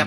Now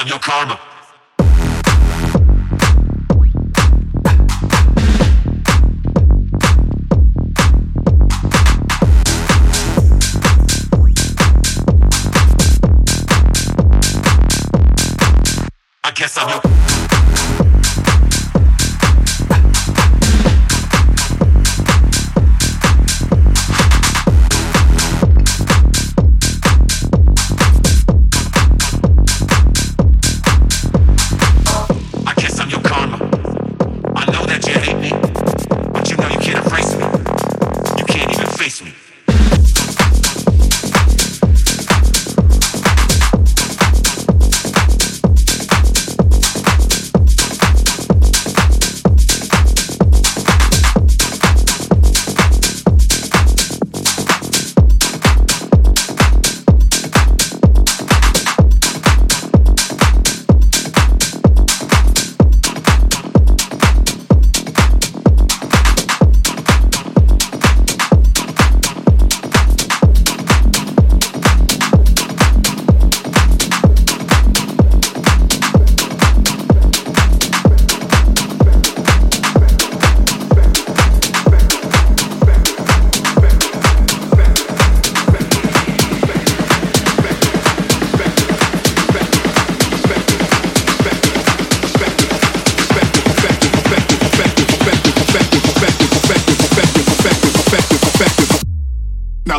of your karma. I guess I'm your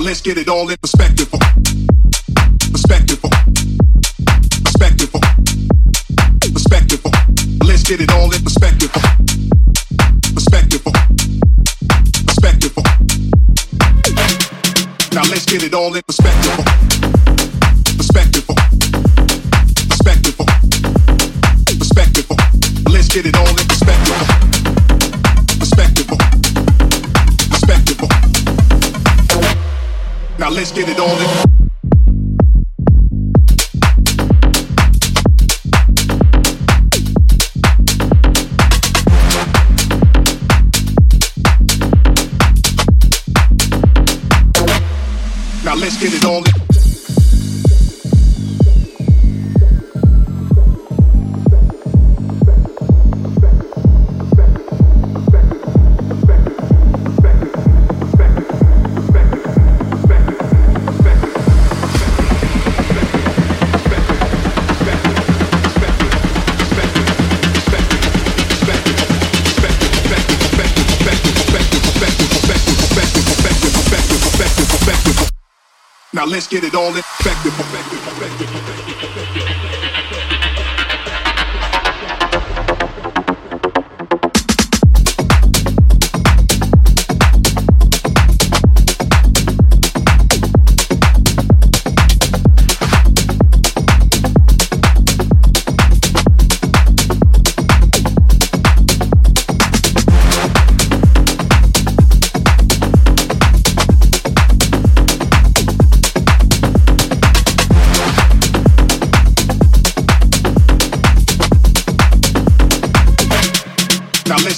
Let's get it all in perspective. Perspective. Perspective. Perspective. Let's get it all in perspective. Perspective. Perspective. Now let's get it all in perspective. Perspective. Perspective. Perspective. Let's get it all in perspective. Perspective. Now let's get it all in. Now let's get it all in. Now let's get it all in perspective.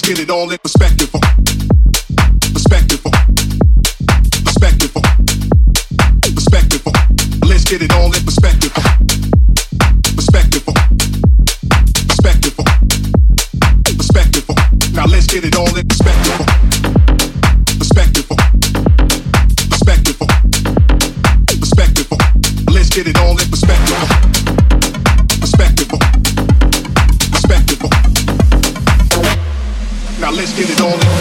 Get it all in perspective. Perspective. Perspective. Perspective. Let's get it all in perspective. Perspective. Perspective. Perspective. Now let's get it all in perspective. Perspective. Perspective. Perspective. Let's get it all in perspective. Perspective. Now let's get it all in. Now let's get it all in.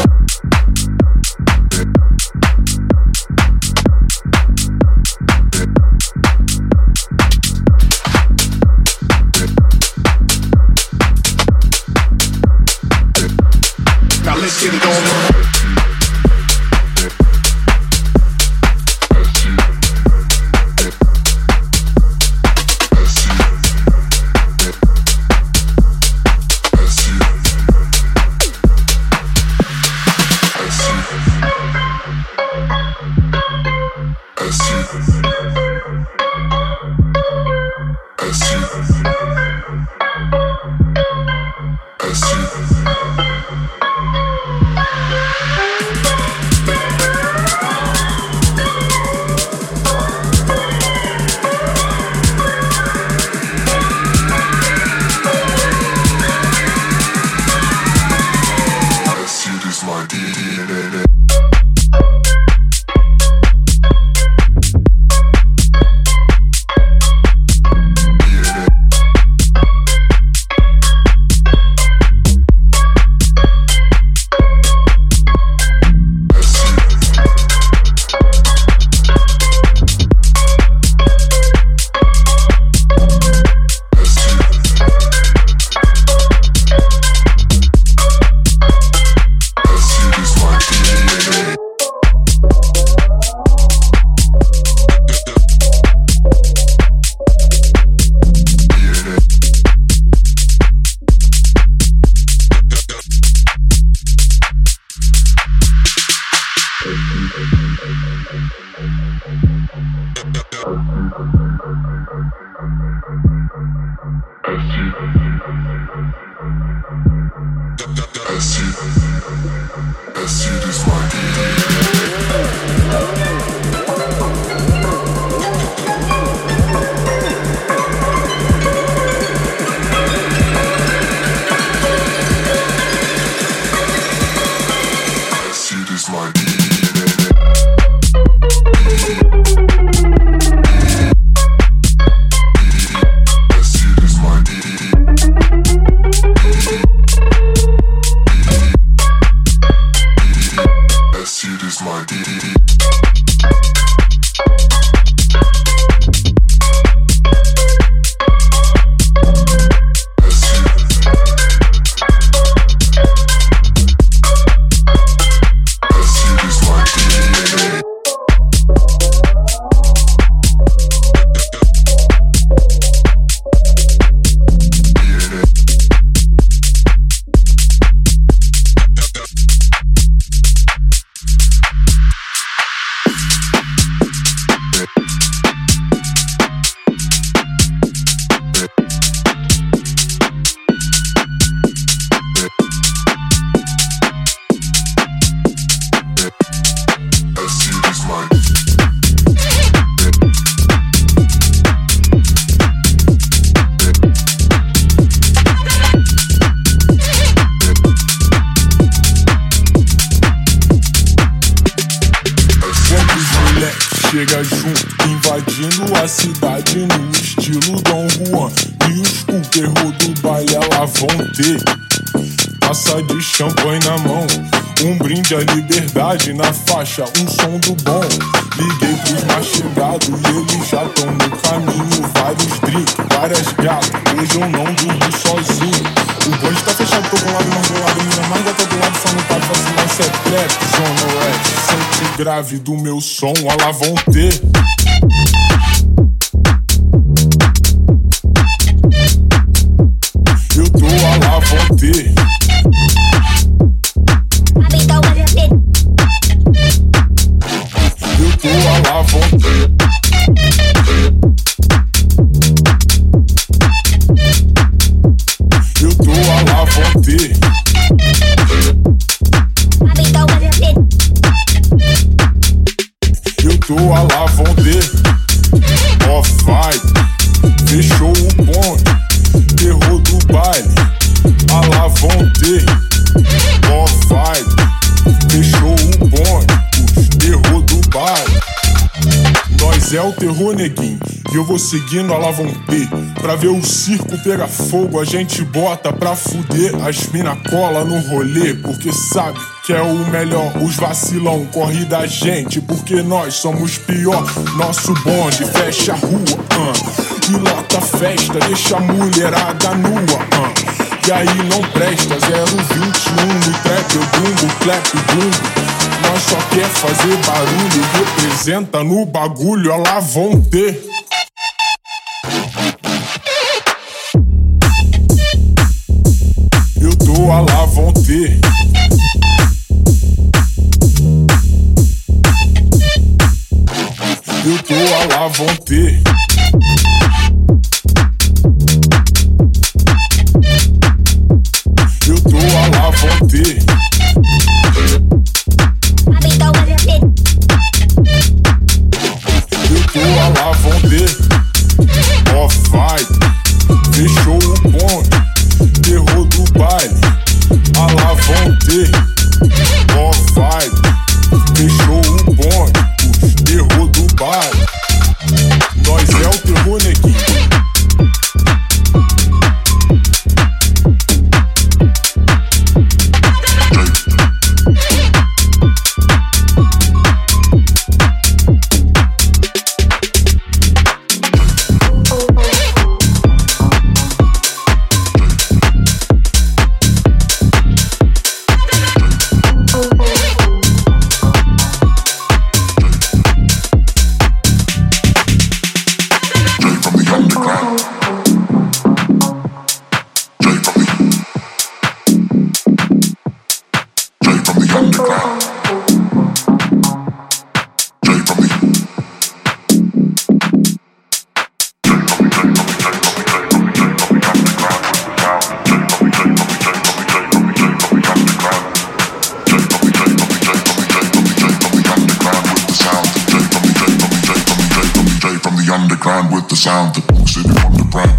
I see this chega junto, invadindo a cidade no estilo Dom Juan. E os cuperros do baile ela vão ter taça de champanhe na mão, brinde à liberdade na faixa, som do bom. Liguei pros mais chegados e eles já tão no caminho. Vários drinks, várias gatas, hoje eu não durmo sozinho. O bonde tá fechado, tô com o lado mais do lado, minha mais até do lado, só no papo assim, mas é trap, zona oeste. Sente grave do meu som, ó lá vão ter. Eu tô ó lá vão ter. E eu vou seguindo a Lavonte pra ver o circo pegar fogo. A gente bota pra fuder, as mina cola no rolê, porque sabe que é o melhor. Os vacilão corre da gente, porque nós somos pior. Nosso bonde fecha a rua, e lota festa, deixa a mulherada nua. E aí não presta, 021 no trap, eu dumbo, clap, dumbo. Nós só quer fazer barulho, representa no bagulho, ó lá vão ter. Eu tô ó lá vão ter. Eu tô ó lá vão ter. underground with the sound that moves in the underground.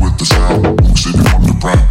With the sound that moves in the underground.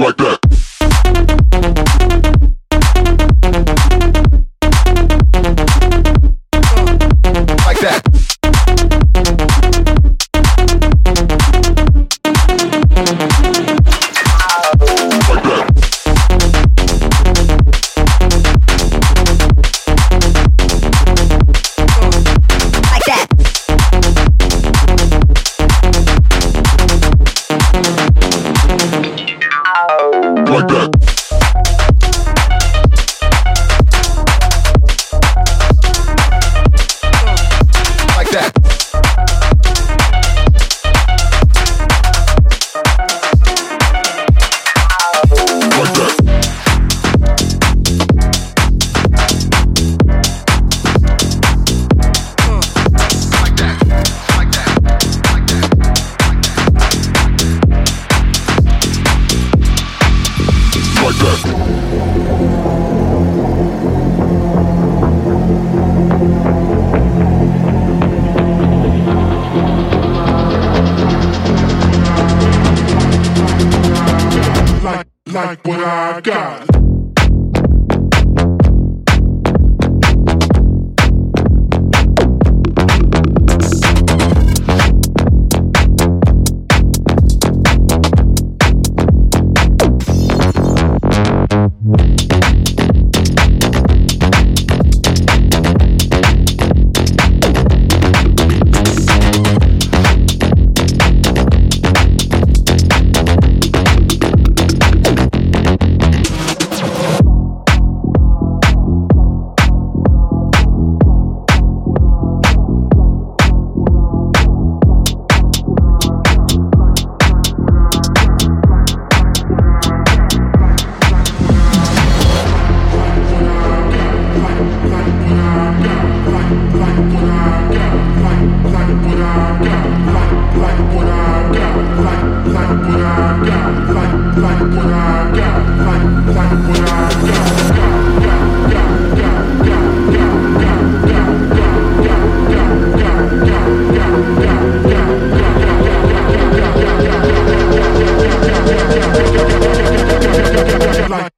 like that. Like that. Like that. Like that. Like that. Like that. Like that. Like what I got.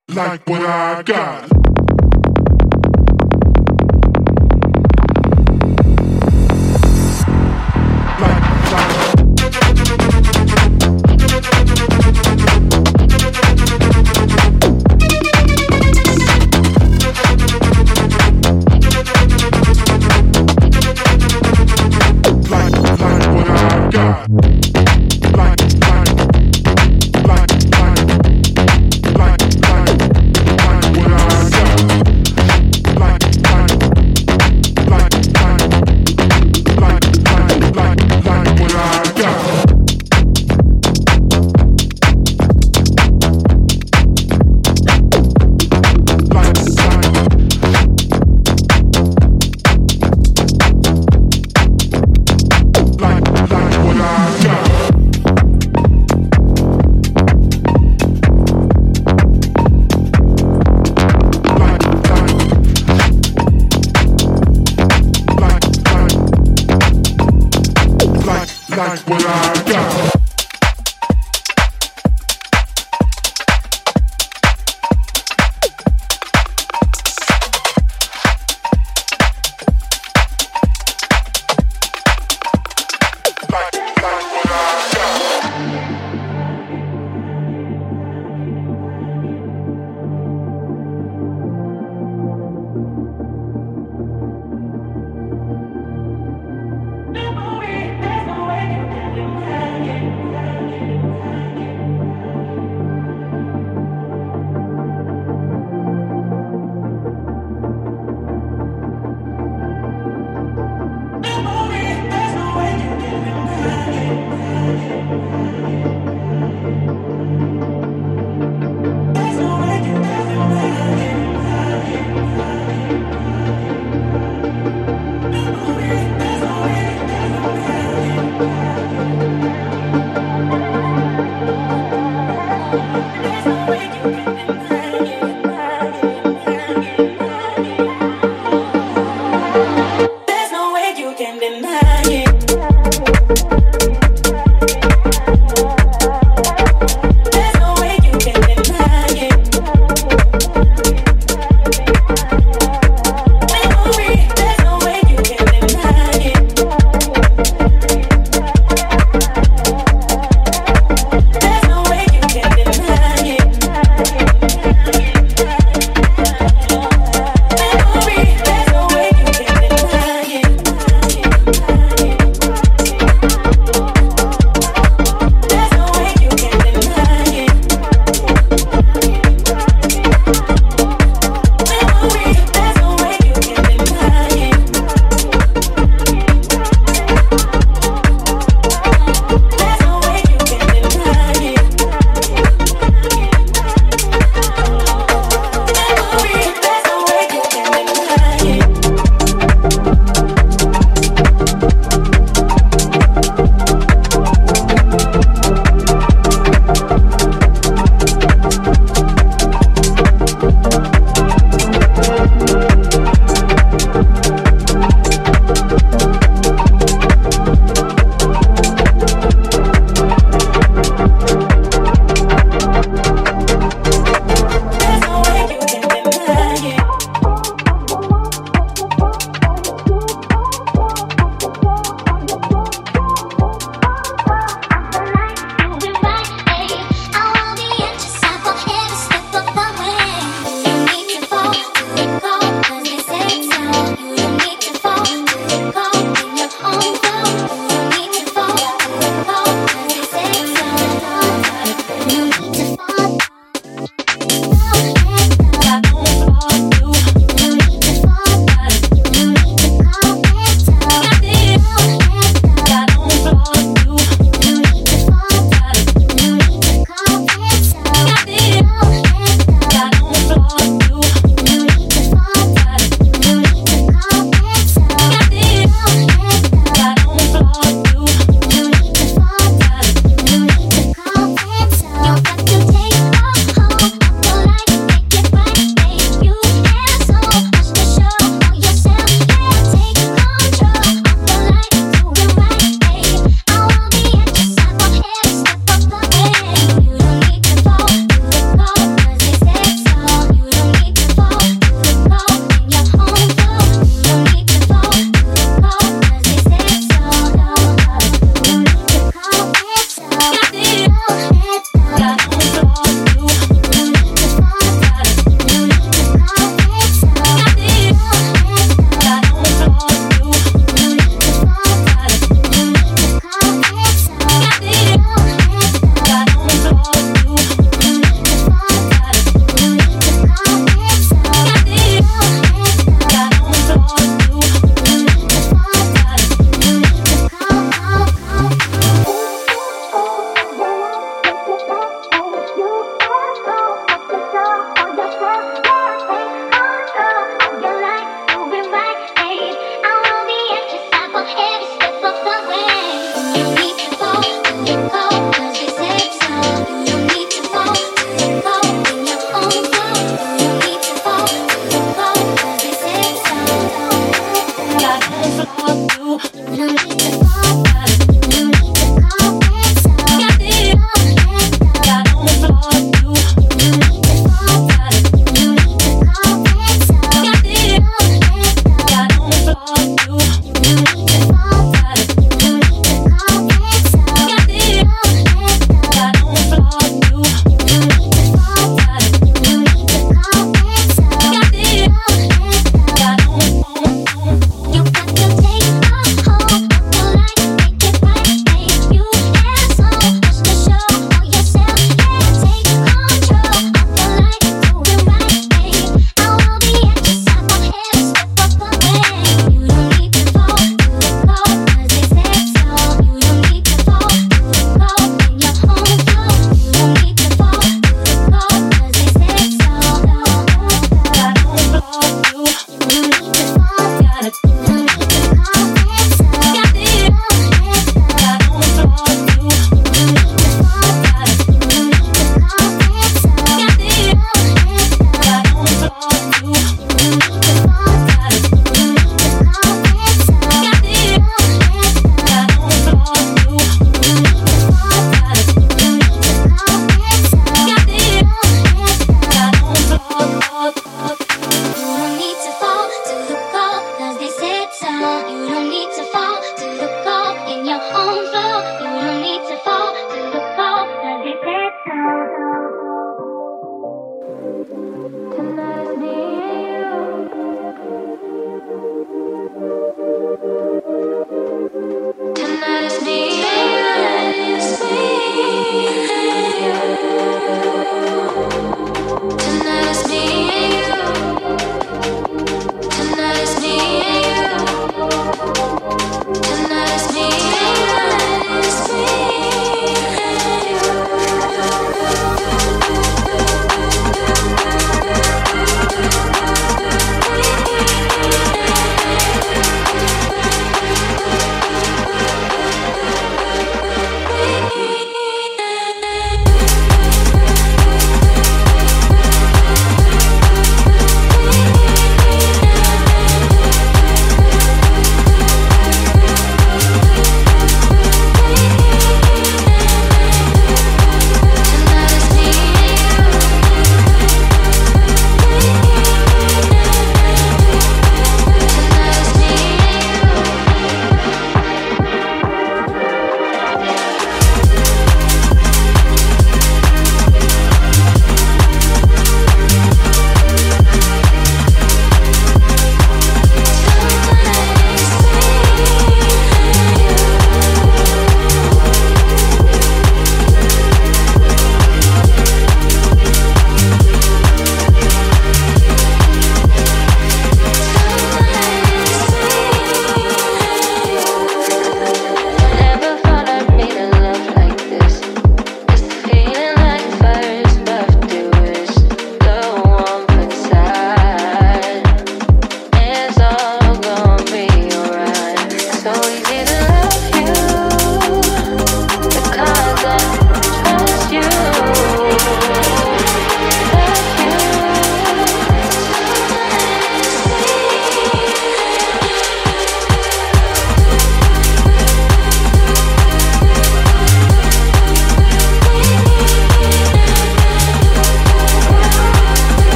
Like what I got. Like what I got. Like what I got.